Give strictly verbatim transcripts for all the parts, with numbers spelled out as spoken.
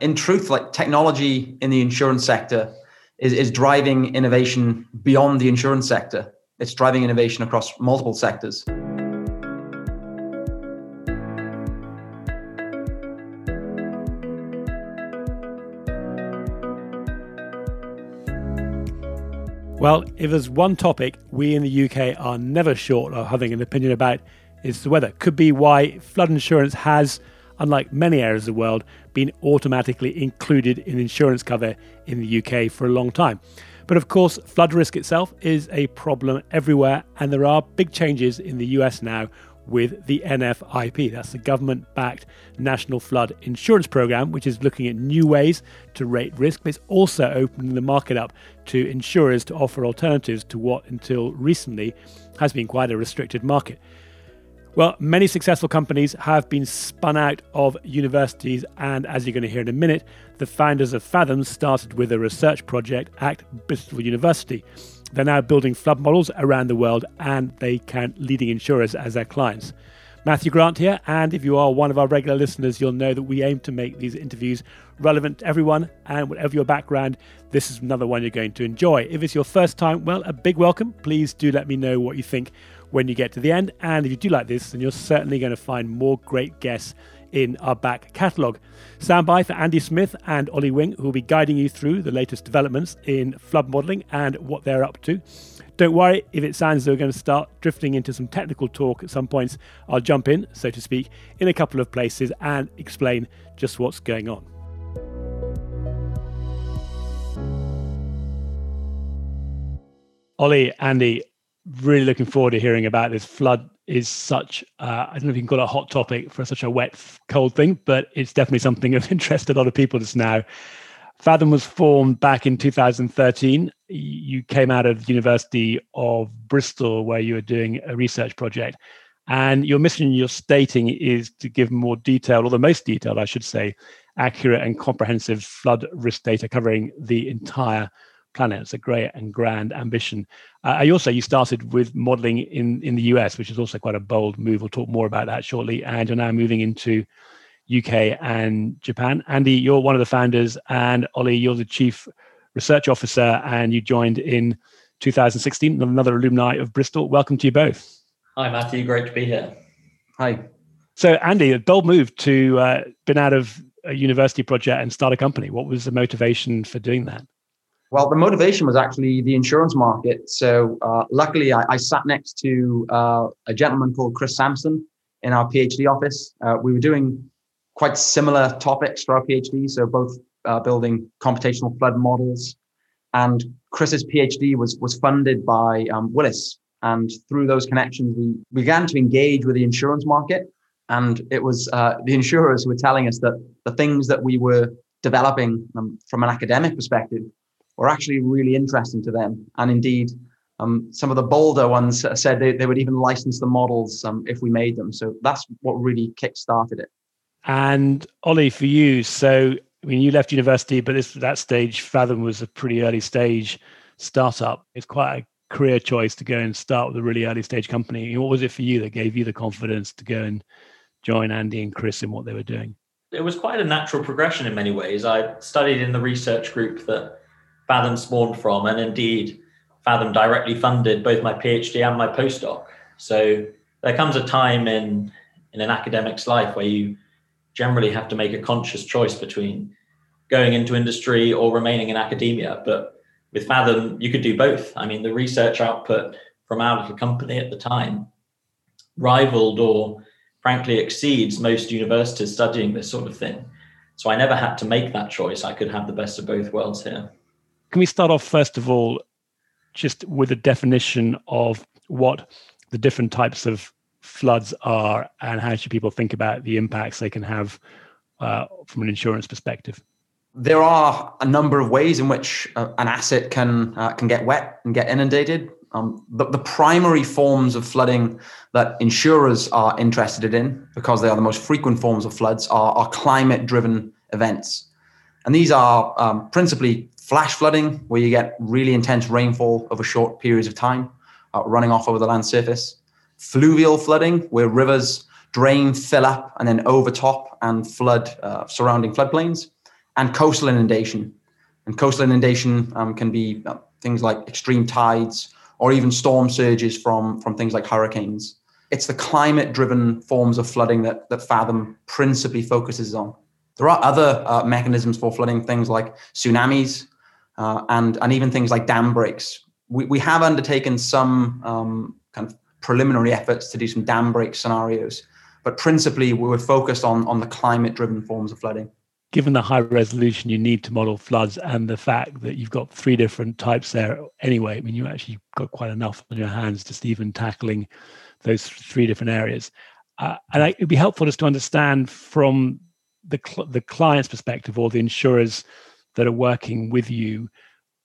in truth, like technology in the insurance sector is, is driving innovation beyond the insurance sector. It's driving innovation across multiple sectors. Well, if there's one topic we in the U K are never short of having an opinion about, it's the weather. Could be why flood insurance has, unlike many areas of the world, been automatically included in insurance cover in the U K for a long time. But of course, flood risk itself is a problem everywhere, and there are big changes in the U S now with the N F I P. That's the government-backed National Flood Insurance Programme, which is looking at new ways to rate risk, but it's also opening the market up to insurers to offer alternatives to what, until recently, has been quite a restricted market. Well, many successful companies have been spun out of universities, and as you're going to hear in a minute, the founders of Fathom started with a research project at Bristol University. They're now building flood models around the world, and they count leading insurers as their clients. Matthew Grant here, and if you are one of our regular listeners, you'll know that we aim to make these interviews relevant to everyone, and whatever your background, this is another one you're going to enjoy. If it's your first time, well, a big welcome. Please do let me know what you think when you get to the end, and if you do like this, then you're certainly going to find more great guests in our back catalogue. Standby for Andy Smith and Ollie Wing, who will be guiding you through the latest developments in flood modelling and what they're up to. Don't worry if it sounds as though we're going to start drifting into some technical talk at some points. I'll jump in, so to speak, in a couple of places and explain just what's going on. Ollie, Andy, really looking forward to hearing about this. Flood is such, uh, I don't know if you can call it a hot topic for such a wet, cold thing, but it's definitely something of interest to a lot of people just now. Fathom was formed back in two thousand thirteen. You came out of the University of Bristol where you were doing a research project, and your mission, you're stating, is to give more detailed, or the most detailed, I should say, accurate and comprehensive flood risk data covering the entire planet. It's a great and grand ambition. Uh, I also, you started with modelling in, in the U S, which is also quite a bold move. We'll talk more about that shortly. And you're now moving into U K and Japan. Andy, you're one of the founders, and Ollie, you're the chief research officer, and you joined in two thousand sixteen, another alumni of Bristol. Welcome to you both. Hi, Matthew. Great to be here. Hi. So, Andy, a bold move to uh, been out of a university project and start a company. What was the motivation for doing that? Well, the motivation was actually the insurance market. So uh, luckily, I, I sat next to uh, a gentleman called Chris Sampson in our PhD office. Uh, we were doing quite similar topics for our PhD, so both uh, building computational flood models. And Chris's PhD was was funded by um, Willis. And through those connections, we began to engage with the insurance market. And it was uh, the insurers who were telling us that the things that we were developing um, from an academic perspective were actually really interesting to them. And indeed, um, some of the bolder ones said they, they would even license the models um, if we made them. So that's what really kick-started it. And Ollie, for you, so I mean, you left university, but this, that stage, Fathom was a pretty early stage startup. It's quite a career choice to go and start with a really early stage company. What was it for you that gave you the confidence to go and join Andy and Chris in what they were doing? It was quite a natural progression in many ways. I studied in the research group that Fathom spawned from, and indeed Fathom directly funded both my PhD and my postdoc. So there comes a time in, in an academic's life where you generally have to make a conscious choice between going into industry or remaining in academia. But with Fathom, you could do both. I mean, the research output from our little company at the time rivaled or frankly exceeds most universities studying this sort of thing. So I never had to make that choice. I could have the best of both worlds here. Can we start off, first of all, just with a definition of what the different types of floods are, and how should people think about the impacts they can have uh, from an insurance perspective? There are a number of ways in which uh, an asset can uh, can get wet and get inundated. Um, the, the primary forms of flooding that insurers are interested in, because they are the most frequent forms of floods, are, are climate-driven events. And these are um, principally flash flooding, where you get really intense rainfall over short periods of time, uh, running off over the land surface. Fluvial flooding, where rivers drain, fill up, and then overtop and flood uh, surrounding floodplains. and coastal inundation. And coastal inundation um, can be uh, things like extreme tides or even storm surges from, from things like hurricanes. It's the climate-driven forms of flooding that, that Fathom principally focuses on. There are other uh, mechanisms for flooding, things like tsunamis uh, and, and even things like dam breaks. We, we have undertaken some um, kind of preliminary efforts to do some dam break scenarios, but principally we were focused on, on the climate-driven forms of flooding. Given the high resolution you need to model floods and the fact that you've got three different types there anyway, I mean, you actually got quite enough on your hands just even tackling those three different areas. Uh, and I, it'd be helpful just to understand from the cl- the client's perspective or the insurers that are working with you,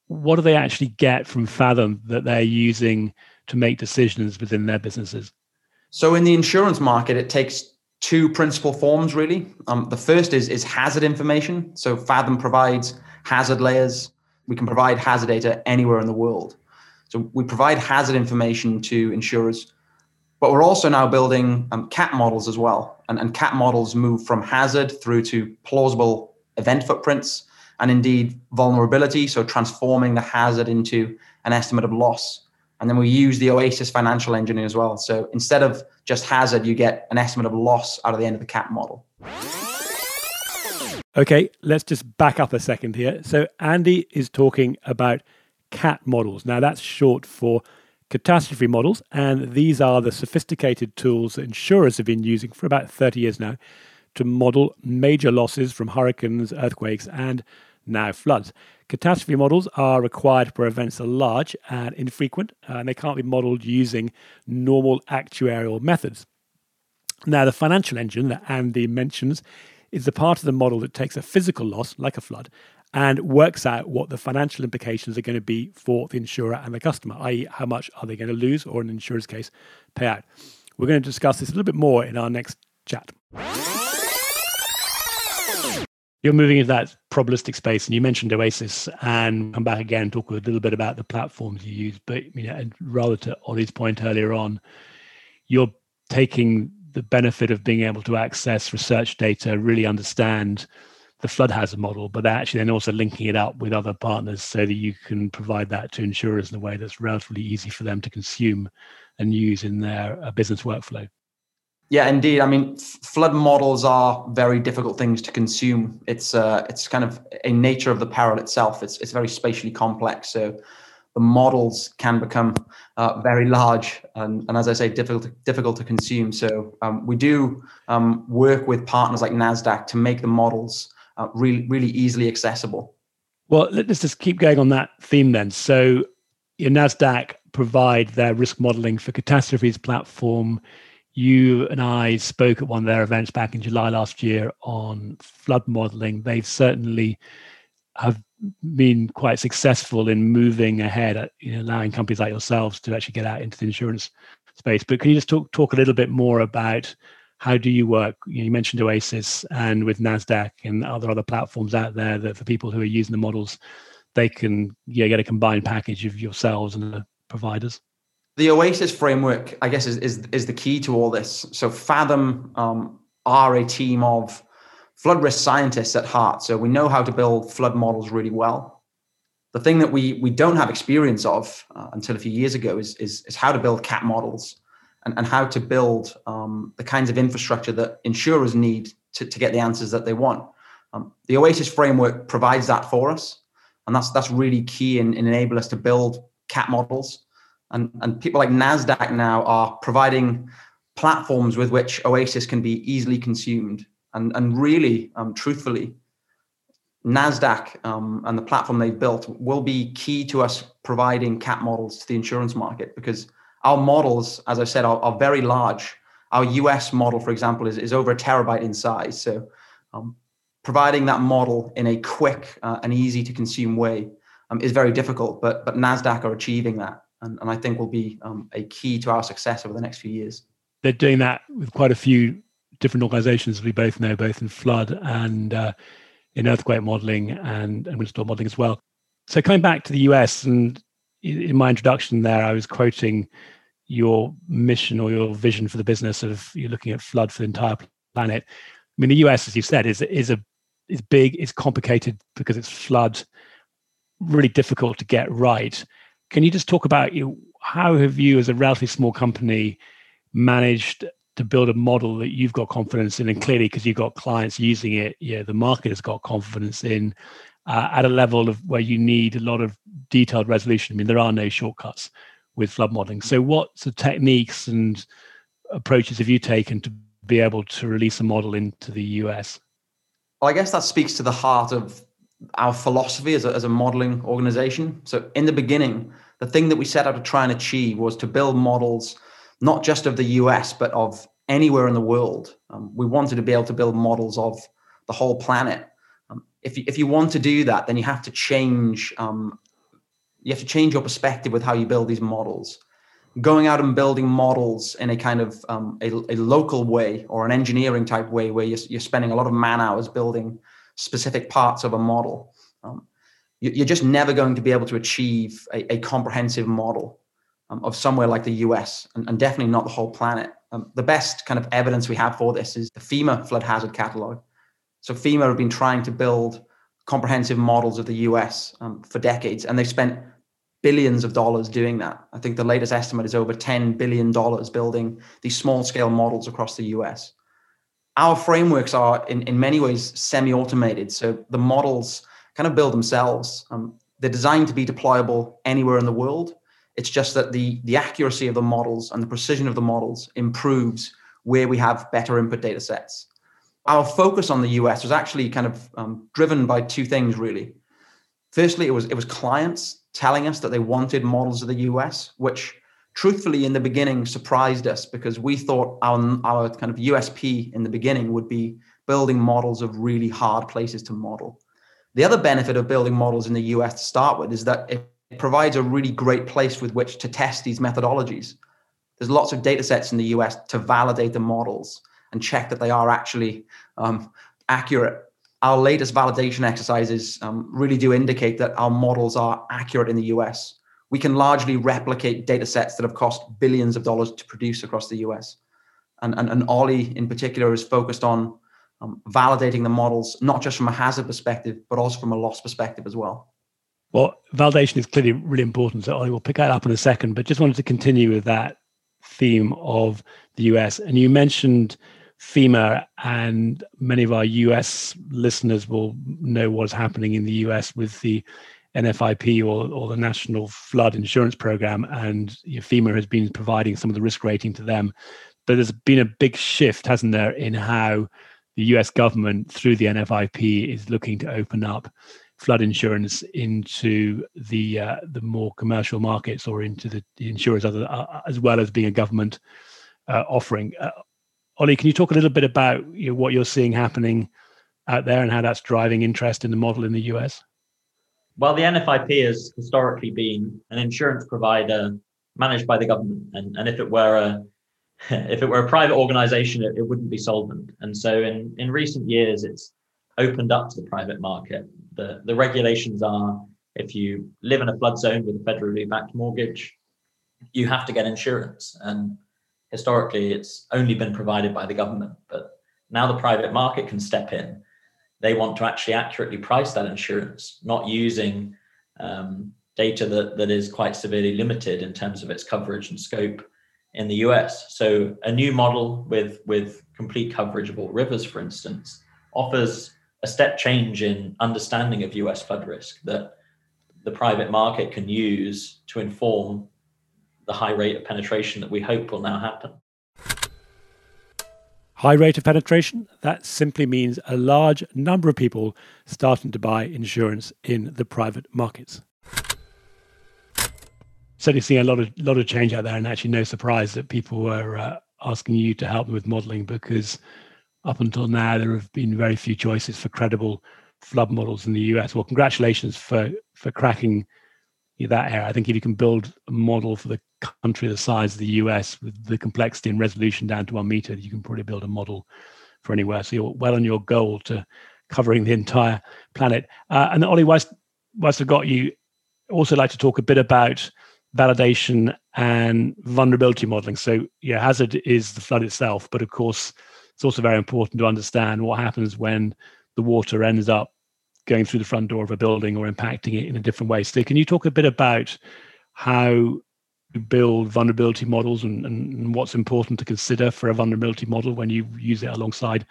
what do they actually get from Fathom that they're using to make decisions within their businesses? So in the insurance market, it takes two principal forms, really. Um, the first is, is hazard information. So Fathom provides hazard layers. We can provide hazard data anywhere in the world. So we provide hazard information to insurers, but we're also now building um, C A T models as well. And, and C A T models move from hazard through to plausible event footprints and indeed vulnerability. So transforming the hazard into an estimate of loss. And then we use the Oasis financial engine as well. So instead of just hazard, you get an estimate of loss out of the end of the C A P model. Okay, let's just back up a second here. So Andy is talking about C A T models. Now that's short for catastrophe models, and these are the sophisticated tools that insurers have been using for about thirty years now to model major losses from hurricanes, earthquakes, and now floods. Catastrophe models are required where events are large and infrequent, and they can't be modelled using normal actuarial methods. Now, the financial engine that Andy mentions is the part of the model that takes a physical loss, like a flood, and works out what the financial implications are going to be for the insurer and the customer, that is how much are they going to lose or, in an insurer's case, pay out. We're going to discuss this a little bit more in our next chat. You're moving into that probabilistic space, and you mentioned Oasis, and come back again and talk a little bit about the platforms you use. But you know, and rather to Ollie's point earlier on, you're taking the benefit of being able to access research data, really understand the flood hazard model, but actually then also linking it up with other partners so that you can provide that to insurers in a way that's relatively easy for them to consume and use in their uh, business workflow. Yeah, indeed. I mean, f- flood models are very difficult things to consume. It's uh, it's kind of a nature of the peril itself. It's it's very spatially complex. So the models can become uh, very large and, and, as I say, difficult difficult to consume. So um, we do um, work with partners like NASDAQ to make the models uh, really really easily accessible. Well, let's just keep going on that theme then. So NASDAQ provide their risk modeling for catastrophes platform. You and I spoke at one of their events back in July last year on flood modelling. They've certainly have been quite successful in moving ahead, at, you know, allowing companies like yourselves to actually get out into the insurance space. But can you just talk talk a little bit more about how do you work? You know, you mentioned Oasis and with NASDAQ and other other platforms out there that for people who are using the models, they can you know, get a combined package of yourselves and the providers. The Oasis framework, I guess, is, is, is the key to all this. So Fathom um, are a team of flood risk scientists at heart. So we know how to build flood models really well. The thing that we we don't have experience of uh, until a few years ago is, is, is how to build C A T models and, and how to build um, the kinds of infrastructure that insurers need to, to get the answers that they want. Um, the Oasis framework provides that for us. And that's that's really key and enable us to build C A T models. And, and people like NASDAQ now are providing platforms with which Oasis can be easily consumed. And, and really, um, truthfully, NASDAQ um, and the platform they've built will be key to us providing C A T models to the insurance market because our models, as I said, are, are very large. Our U S model, for example, is, is over a terabyte in size. So um, providing that model in a quick uh, and easy to consume way um, is very difficult, but, but NASDAQ are achieving that. And, and I think will be um, a key to our success over the next few years. They're doing that with quite a few different organizations we both know, both in flood and uh, in earthquake modeling and, and windstorm modeling as well. So coming back to the U S, and in my introduction there, I was quoting your mission or your vision for the business of you're looking at flood for the entire planet. I mean, the U S, as you said, is is a it's big, it's complicated because it's flood, really difficult to get right. Can you just talk about, you know, how have you, as a relatively small company, managed to build a model that you've got confidence in, and clearly because you've got clients using it, yeah, the market has got confidence in, uh, at a level of where you need a lot of detailed resolution? I mean, there are no shortcuts with flood modeling. So what sort of techniques and approaches have you taken to be able to release a model into the U S? Well, I guess that speaks to the heart of our philosophy as a, as a modeling organization. So in the beginning, the thing that we set out to try and achieve was to build models not just of the U S, but of anywhere in the world. Um, we wanted to be able to build models of the whole planet. Um, if, you, if you want to do that, then you have to change um, you have to change your perspective with how you build these models. Going out and building models in a kind of um, a, a local way or an engineering type way where you're, you're spending a lot of man hours building specific parts of a model, um, you, you're just never going to be able to achieve a, a comprehensive model um, of somewhere like the U S, and, and definitely not the whole planet. Um, the best kind of evidence we have for this is the FEMA flood hazard catalog. So FEMA have been trying to build comprehensive models of the U S um, for decades, and they've spent billions of dollars doing that. I think the latest estimate is over ten billion dollars building these small scale models across the U S. Our frameworks are in, in many ways semi-automated. So the models kind of build themselves. Um, they're designed to be deployable anywhere in the world. It's just that the, the accuracy of the models and the precision of the models improves where we have better input data sets. Our focus on the U S was actually kind of um, driven by two things, really. Firstly, it was it was clients telling us that they wanted models of the U S, which truthfully in the beginning surprised us, because we thought our, our kind of U S P in the beginning would be building models of really hard places to model. The other benefit of building models in the U S to start with is that it provides a really great place with which to test these methodologies. There's lots of data sets in the U S to validate the models and check that they are actually um, accurate. Our latest validation exercises um, really do indicate that our models are accurate in the U S. We can largely replicate data sets that have cost billions of dollars to produce across the U S. And, and, and Ollie in particular is focused on um, validating the models, not just from a hazard perspective, but also from a loss perspective as well. Well, validation is clearly really important. So Ollie, we'll pick that up in a second, but just wanted to continue with that theme of the U S. And you mentioned FEMA, and many of our U S listeners will know what's happening in the U S with the N F I P or, or the National Flood Insurance Programme, and you know, FEMA has been providing some of the risk rating to them. But there's been a big shift, hasn't there, in how the U S government through the N F I P is looking to open up flood insurance into the uh, the more commercial markets, or into the, the insurers, other, uh, as well as being a government uh, offering. Uh, Ollie, can you talk a little bit about you know, what you're seeing happening out there and how that's driving interest in the model in the U S? Well, the N F I P has historically been an insurance provider managed by the government, and, and if it were a if it were a private organisation, it, it wouldn't be solvent. And so, in, in recent years, it's opened up to the private market. The the regulations are: if you live in a flood zone with a federally backed mortgage, you have to get insurance. And historically, it's only been provided by the government, but now the private market can step in. They want to actually accurately price that insurance, not using um, data that, that is quite severely limited in terms of its coverage and scope in the U S. So a new model with, with complete coverage of all rivers, for instance, offers a step change in understanding of U S flood risk that the private market can use to inform the high rate of penetration that we hope will now happen. High rate of penetration, that simply means a large number of people starting to buy insurance in the private markets. Certainly seeing a lot of lot of change out there, and actually no surprise that people were uh, asking you to help them with modelling, because up until now there have been very few choices for credible flood models in the U S. Well, congratulations for, for cracking that area. I think if you can build a model for the country the size of the U S with the complexity and resolution down to one meter, you can probably build a model for anywhere. So you're well on your goal to covering the entire planet. Uh, and Ollie, whilst, whilst I've got you, also like to talk a bit about validation and vulnerability modeling. So yeah, hazard is the flood itself, but of course, it's also very important to understand what happens when the water ends up going through the front door of a building or impacting it in a different way. So can you talk a bit about how you build vulnerability models and, and what's important to consider for a vulnerability model when you use it alongside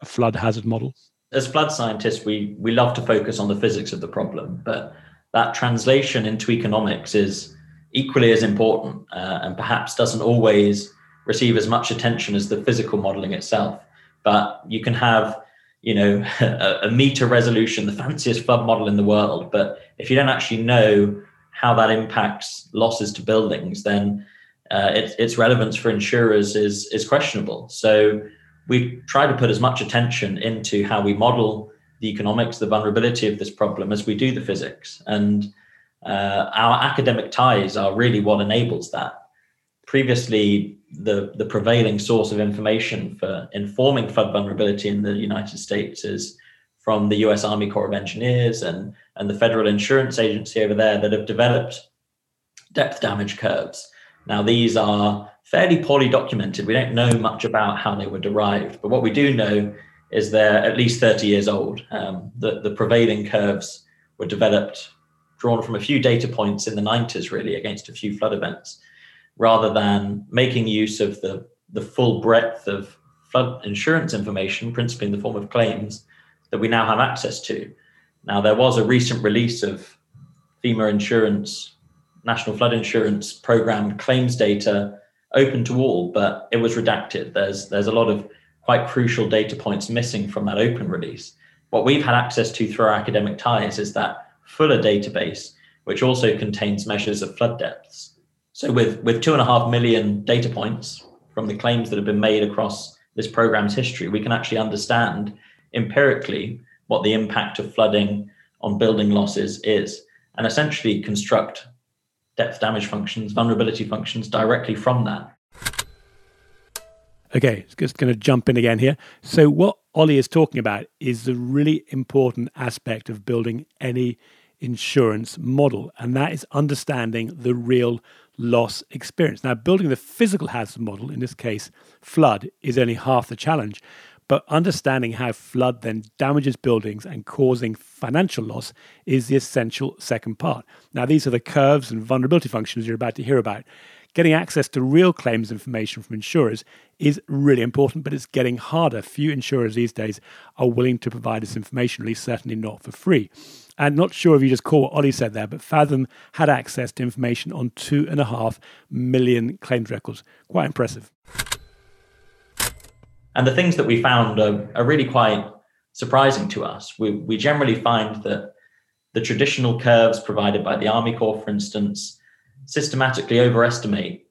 a flood hazard model? As flood scientists, we we love to focus on the physics of the problem, but that translation into economics is equally as important uh, and perhaps doesn't always receive as much attention as the physical modeling itself. But you can have, you know, a, a meter resolution, the fanciest flood model in the world, but if you don't actually know how that impacts losses to buildings, then uh, it, its relevance for insurers is, is questionable. So we try to put as much attention into how we model the economics, the vulnerability of this problem, as we do the physics. And uh, our academic ties are really what enables that. Previously, the, the prevailing source of information for informing flood vulnerability in the United States is from the U S Army Corps of Engineers and, and the Federal Insurance Agency over there, that have developed depth damage curves. Now, these are fairly poorly documented. We don't know much about how they were derived, but what we do know is they're at least thirty years old. Um, the, the prevailing curves were developed, drawn from a few data points in the nineties, really, against a few flood events, rather than making use of the, the full breadth of flood insurance information, principally in the form of claims, that we now have access to. Now, there was a recent release of FEMA insurance, National Flood Insurance Programme claims data, open to all, but it was redacted. There's, there's a lot of quite crucial data points missing from that open release. What we've had access to through our academic ties is that fuller database, which also contains measures of flood depths. So with, with two and a half million data points from the claims that have been made across this program's history, we can actually understand empirically what the impact of flooding on building losses is, and essentially construct depth damage functions, vulnerability functions directly from that. Okay, just going to jump in again here. So what Ollie is talking about is the really important aspect of building any insurance model, and that is understanding the real loss experience. Now, building the physical hazard model, in this case, flood, is only half the challenge. But understanding how flood then damages buildings and causing financial loss is the essential second part. Now, these are the curves and vulnerability functions you're about to hear about. Getting access to real claims information from insurers is really important, but it's getting harder. Few insurers these days are willing to provide this information, at least certainly not for free. And not sure if you just caught what Ollie said there, but Fathom had access to information on two and a half million claims records. Quite impressive. And the things that we found are, are really quite surprising to us. We, we generally find that the traditional curves provided by the Army Corps, for instance, systematically overestimate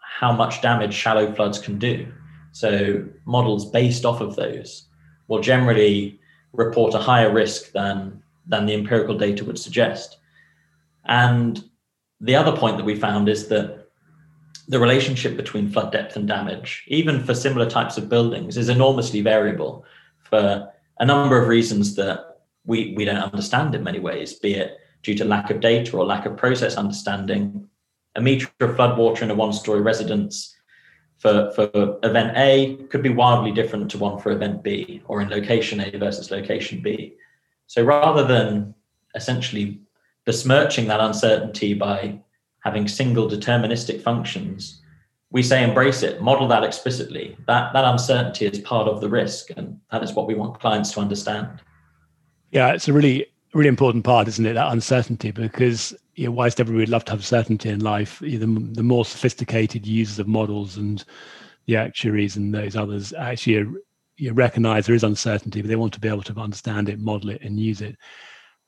how much damage shallow floods can do. So models based off of those will generally report a higher risk than, than the empirical data would suggest. And the other point that we found is that the relationship between flood depth and damage, even for similar types of buildings, is enormously variable for a number of reasons that we, we don't understand in many ways, be it due to lack of data or lack of process understanding. A metre of flood water in a one-storey residence for, for event A could be wildly different to one for event B, or in location A versus location B. So rather than essentially besmirching that uncertainty by having single deterministic functions, we say embrace it, model that explicitly. That that uncertainty is part of the risk, and that is what we want clients to understand. Yeah, it's a really, really important part, isn't it, that uncertainty, because you know, whilst everybody would love to have certainty in life, the, the more sophisticated users of models and the actuaries and those others actually are, you know, recognize there is uncertainty, but they want to be able to understand it, model it, and use it.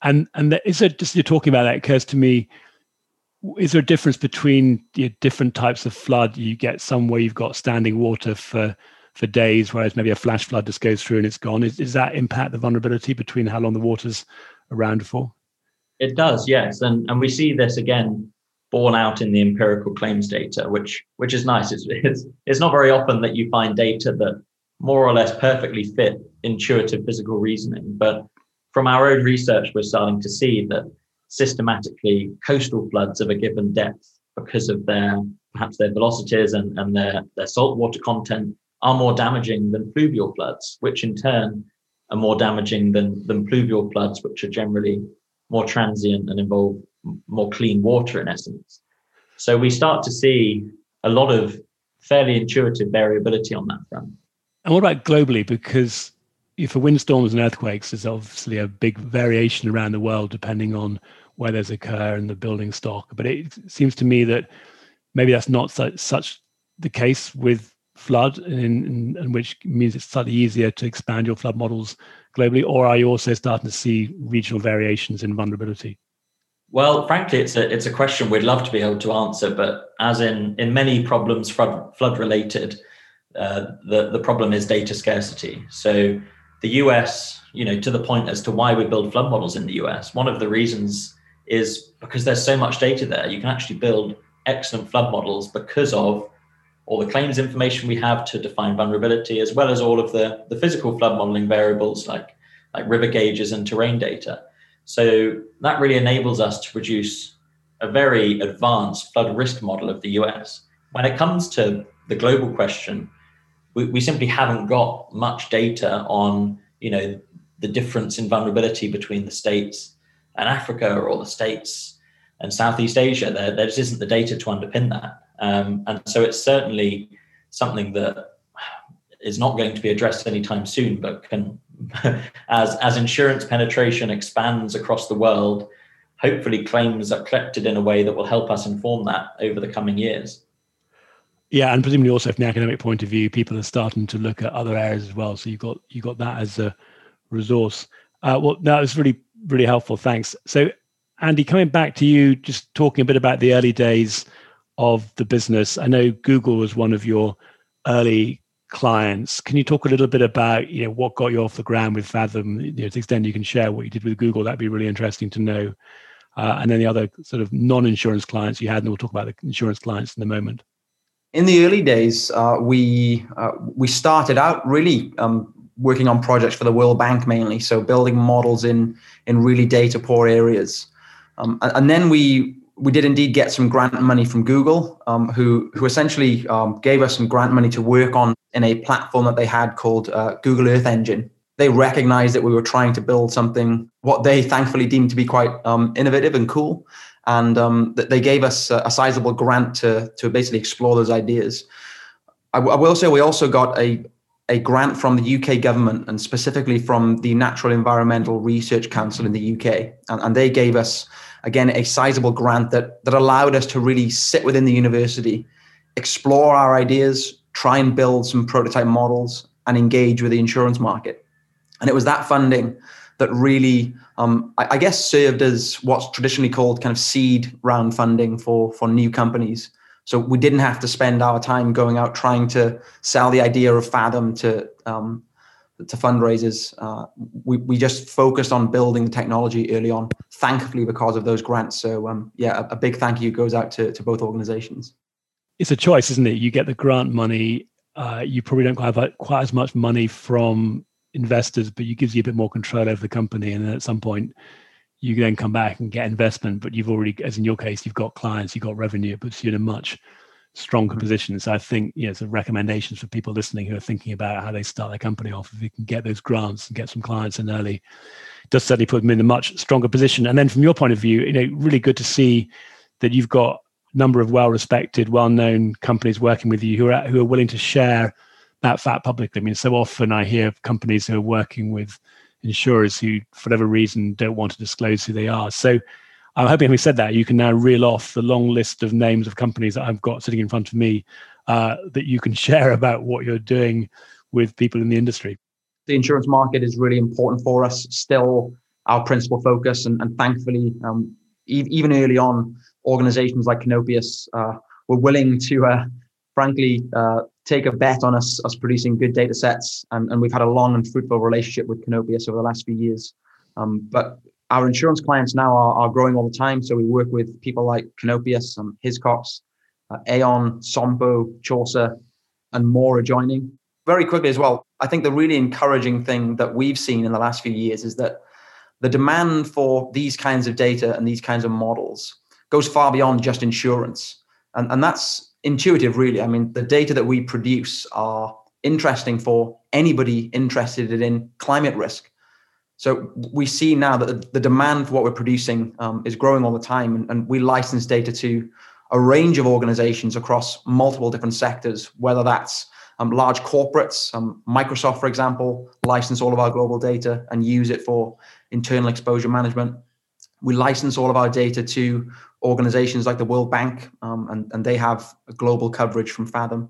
And, and there is a, just you're talking about that, it occurs to me, is there a difference between you know, different types of flood? You get some where you've got standing water for, for days, whereas maybe a flash flood just goes through and it's gone. Is, is that impact the vulnerability between how long the water's around for? It does, yes. And and we see this, again, borne out in the empirical claims data, which which is nice. It's, it's, it's not very often that you find data that more or less perfectly fit intuitive physical reasoning. But from our own research, we're starting to see that systematically coastal floods of a given depth, because of their perhaps their velocities and, and their, their saltwater content, are more damaging than fluvial floods, which in turn are more damaging than, than pluvial floods, which are generally more transient and involve more clean water in essence. So we start to see a lot of fairly intuitive variability on that front. And what about globally? Because for windstorms and earthquakes, there's obviously a big variation around the world depending on where those occur and the building stock. But it seems to me that maybe that's not such, such the case with flood, in, in, in which means it's slightly easier to expand your flood models globally. Or are you also starting to see regional variations in vulnerability? Well, frankly, it's a it's a question we'd love to be able to answer, but as in in many problems flood flood related, uh, the the problem is data scarcity. So the U S, you know, to the point as to why we build flood models in the U S, one of the reasons is because there's so much data there. You can actually build excellent flood models because of all the claims information we have to define vulnerability, as well as all of the the physical flood modeling variables like like river gauges and terrain data. So that really enables us to produce a very advanced flood risk model of the U S. When it comes to the global question, we, we simply haven't got much data on, you know, the difference in vulnerability between the states and Africa or the states and Southeast Asia. There, there just isn't the data to underpin that. Um, and so it's certainly something that is not going to be addressed anytime soon, but can, as as insurance penetration expands across the world, hopefully claims are collected in a way that will help us inform that over the coming years. Yeah, and presumably also from the academic point of view, people are starting to look at other areas as well. So you've got you got that as a resource. Uh, well, that was really really helpful. Thanks. So, Andy, coming back to you, just talking a bit about the early days of the business. I know Google was one of your early clients. Can you talk a little bit about, you know, what got you off the ground with Fathom? You know, to the extent you can share what you did with Google, that'd be really interesting to know. Uh, and then the other sort of non-insurance clients you had, and we'll talk about the insurance clients in a moment. In the early days, uh, we uh, we started out really um, working on projects for the World Bank mainly, so building models in in really data poor areas, um, and, and then we. We did indeed get some grant money from Google, um, who who essentially um, gave us some grant money to work on in a platform that they had called uh, Google Earth Engine. They recognized that we were trying to build something, what they thankfully deemed to be quite um, innovative and cool, and um, that they gave us a, a sizable grant to to basically explore those ideas. I, w- I will say we also got a a grant from the U K government, and specifically from the Natural Environmental Research Council in the U K. And, and they gave us, again, a sizable grant that that allowed us to really sit within the university, explore our ideas, try and build some prototype models, and engage with the insurance market. And it was that funding that really, um, I, I guess, served as what's traditionally called kind of seed round funding for, for new companies. So we didn't have to spend our time going out trying to sell the idea of Fathom to um, to fundraisers. Uh, we we just focused on building the technology early on, thankfully because of those grants. So um, yeah, a, a big thank you goes out to, to both organizations. It's a choice, isn't it? You get the grant money. Uh, you probably don't have quite as much money from investors, but it gives you a bit more control over the company. And then at some point, you then come back and get investment, but you've already, as in your case, you've got clients, you've got revenue, it puts you in a much stronger mm-hmm. position. So I think, you know, some recommendations for people listening who are thinking about how they start their company off, if you can get those grants and get some clients in early, it does certainly put them in a much stronger position. And then from your point of view, you know, really good to see that you've got a number of well-respected, well-known companies working with you who are who are willing to share that fact publicly. I mean, so often I hear of companies who are working with insurers who, for whatever reason, don't want to disclose who they are. So I'm hoping, having said that, you can now reel off the long list of names of companies that I've got sitting in front of me uh, that you can share about what you're doing with people in the industry. The insurance market is really important for us, still our principal focus. And, and thankfully, um, e- even early on, organizations like Canopius uh, were willing to, uh, frankly, uh, take a bet on us, us producing good data sets. And, and we've had a long and fruitful relationship with Canopius over the last few years. Um, but our insurance clients now are, are growing all the time. So we work with people like Canopius, um, Hiscox, uh, Aon, Sompo, Chaucer, and more are joining. Very quickly as well, I think the really encouraging thing that we've seen in the last few years is that the demand for these kinds of data and these kinds of models goes far beyond just insurance. And, and that's intuitive, really. I mean, the data that we produce are interesting for anybody interested in climate risk. So we see now that the demand for what we're producing um, is growing all the time, and, and we license data to a range of organizations across multiple different sectors, whether that's um, large corporates, um, Microsoft, for example, license all of our global data and use it for internal exposure management. We license all of our data to organizations like the World Bank, um, and, and they have a global coverage from Fathom.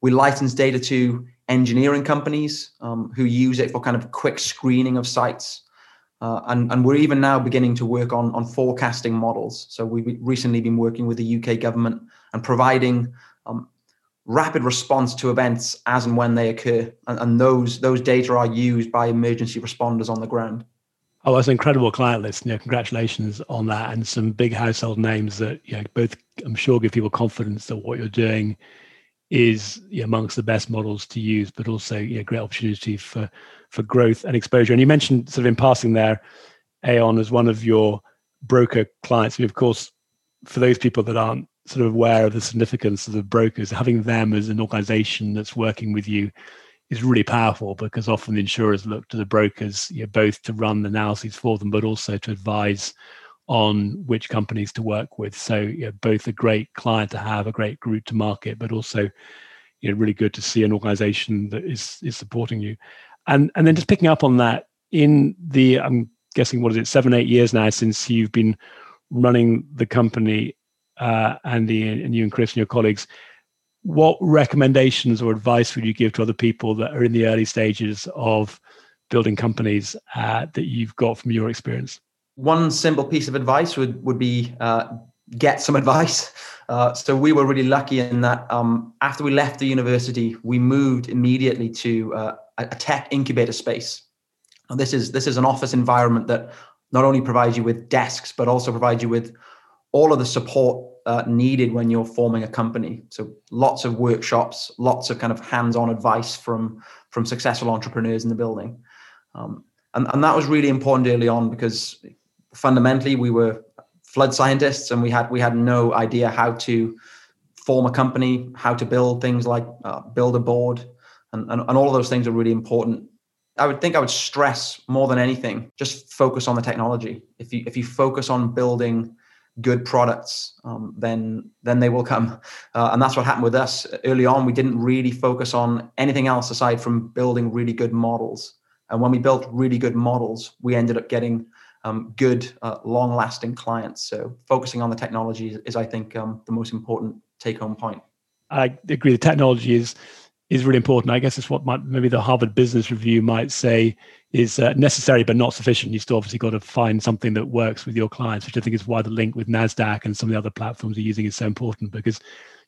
We license data to engineering companies um, who use it for kind of quick screening of sites. Uh, and, and we're even now beginning to work on, on forecasting models. So we've recently been working with the U K government and providing um, rapid response to events as and when they occur. And, and those, those data are used by emergency responders on the ground. Oh, that's an incredible client list. You know, congratulations on that, and some big household names that, you know, both, I'm sure, give people confidence that what you're doing is, you know, amongst the best models to use, but also, you know, great opportunity for, for growth and exposure. And you mentioned sort of in passing there, Aon as one of your broker clients. I mean, of course, for those people that aren't sort of aware of the significance of the brokers, having them as an organization that's working with you is really powerful, because often the insurers look to the brokers, you know, both to run the analyses for them, but also to advise on which companies to work with. So, you know, both a great client to have, a great route to market, but also, you know, really good to see an organization that is is supporting you. And and then just picking up on that, in the, I'm guessing, what is it, seven, eight years now since you've been running the company, uh, Andy, and you and Chris and your colleagues, what recommendations or advice would you give to other people that are in the early stages of building companies uh, that you've got from your experience? One simple piece of advice would, would be uh, get some advice. Uh, so we were really lucky in that um, after we left the university, we moved immediately to uh, a tech incubator space. And this is, this is an office environment that not only provides you with desks, but also provides you with all of the support Uh, needed when you're forming a company. So lots of workshops, lots of kind of hands-on advice from from successful entrepreneurs in the building. Um, and, and that was really important early on, because fundamentally we were flood scientists and we had we had no idea how to form a company, how to build things like uh, build a board, and, and, and all of those things are really important. I would think I would stress more than anything, just focus on the technology. If you if you focus on building good products, um, then then they will come. Uh, and that's what happened with us. Early on, we didn't really focus on anything else aside from building really good models. And when we built really good models, we ended up getting um, good, uh, long-lasting clients. So focusing on the technology is, I think, um, the most important take-home point. I agree. The technology is is really important. I guess it's what might, maybe the Harvard Business Review might say is uh, necessary, but not sufficient. You still obviously got to find something that works with your clients, which I think is why the link with NASDAQ and some of the other platforms you're using is so important, because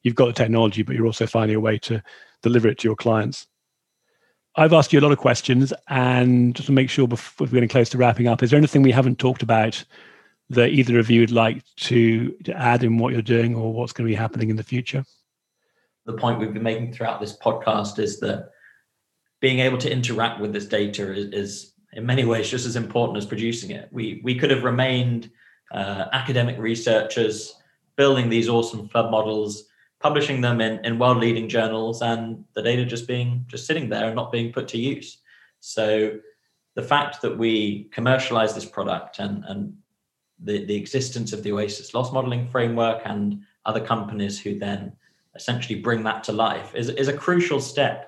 you've got the technology, but you're also finding a way to deliver it to your clients. I've asked you a lot of questions, and just to make sure before we're getting close to wrapping up, is there anything we haven't talked about that either of you would like to, to add in what you're doing or what's going to be happening in the future? The point we've been making throughout this podcast is that being able to interact with this data is, is in many ways just as important as producing it. We we could have remained uh, academic researchers building these awesome flood models, publishing them in, in world-leading journals, and the data just being just sitting there and not being put to use. So the fact that we commercialize this product and, and the, the existence of the Oasis loss modeling framework and other companies who then essentially bring that to life is, is a crucial step.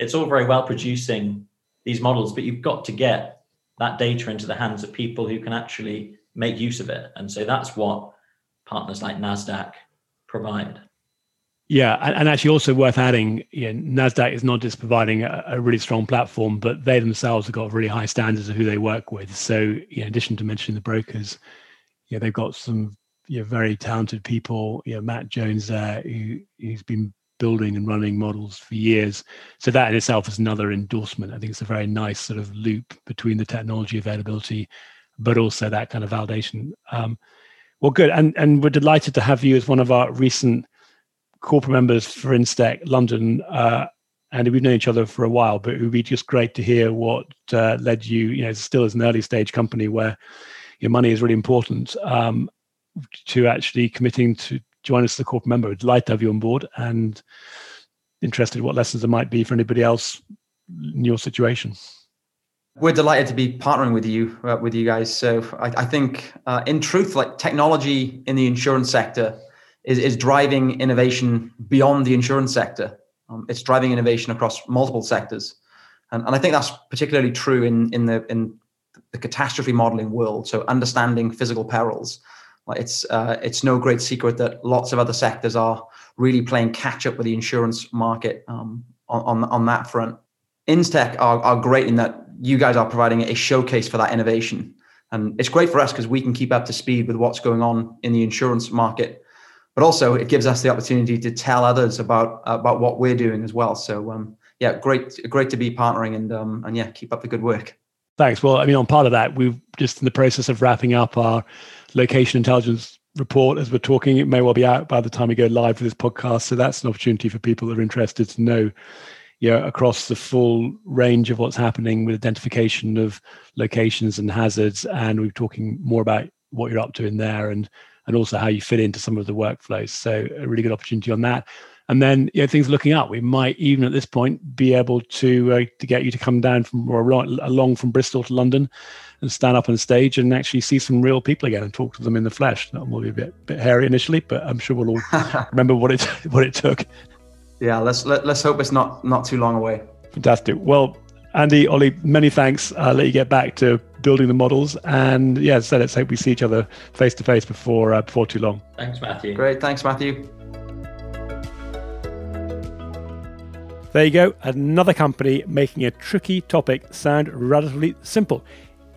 It's all very well producing these models, but you've got to get that data into the hands of people who can actually make use of it. And so that's what partners like NASDAQ provide. Yeah, and actually also worth adding, you know, NASDAQ is not just providing a, a really strong platform, but they themselves have got really high standards of who they work with. So, you know, in addition to mentioning the brokers, you know, they've got some You're very talented people. You know, Matt Jones there, who, who's been building and running models for years. So that in itself is another endorsement. I think it's a very nice sort of loop between the technology availability, but also that kind of validation. Um, well, good. And and we're delighted to have you as one of our recent corporate members for InsTech London. Uh, and we've known each other for a while, but it would be just great to hear what uh, led you, you know, still as an early stage company where your money is really important, Um, to actually committing to join us as a corporate member. We'd like to have you on board, and interested what lessons there might be for anybody else in your situation. We're delighted to be partnering with you, uh, with you guys. So I, I think, uh, in truth, like technology in the insurance sector is, is driving innovation beyond the insurance sector. Um, it's driving innovation across multiple sectors, and and I think that's particularly true in in the in the catastrophe modeling world. So understanding physical perils, like it's uh, it's no great secret that lots of other sectors are really playing catch up with the insurance market um, on, on on that front. InsTech are are great in that. You guys are providing a showcase for that innovation. And it's great for us because we can keep up to speed with what's going on in the insurance market. But also it gives us the opportunity to tell others about about what we're doing as well. So um, yeah, great great to be partnering and um, and yeah, keep up the good work. Thanks. Well, I mean, on part of that, we've just in the process of wrapping up our location intelligence report as we're talking. It may well be out by the time we go live for this podcast. So that's an opportunity for people that are interested to know, you know, across the full range of what's happening with identification of locations and hazards. And we're talking more about what you're up to in there and and also how you fit into some of the workflows. So a really good opportunity on that. And then, you know, things looking up, we might even at this point be able to uh, to get you to come down from or along from Bristol to London and stand up on stage and actually see some real people again and talk to them in the flesh. That will be a bit, bit hairy initially, but I'm sure we'll all remember what it what it took. Yeah, let's let, let's hope it's not not too long away. Fantastic. Well, Andy, Ollie, many thanks. I'll let you get back to building the models. And yeah, so let's hope we see each other face to face before uh, before too long. Thanks, Matthew. Great. Thanks, Matthew. There you go. Another company making a tricky topic sound relatively simple.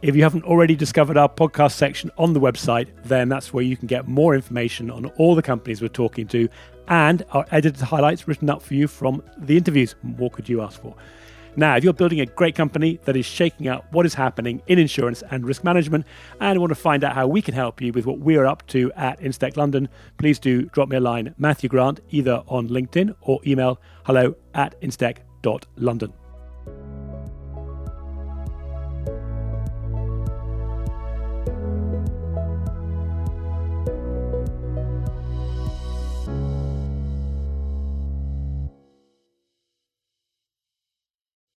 If you haven't already discovered our podcast section on the website, then that's where you can get more information on all the companies we're talking to and our edited highlights written up for you from the interviews. What could you ask for? Now, if you're building a great company that is shaking out what is happening in insurance and risk management and want to find out how we can help you with what we're up to at InsTech London, please do drop me a line, Matthew Grant, either on LinkedIn or email hello at instech dot london.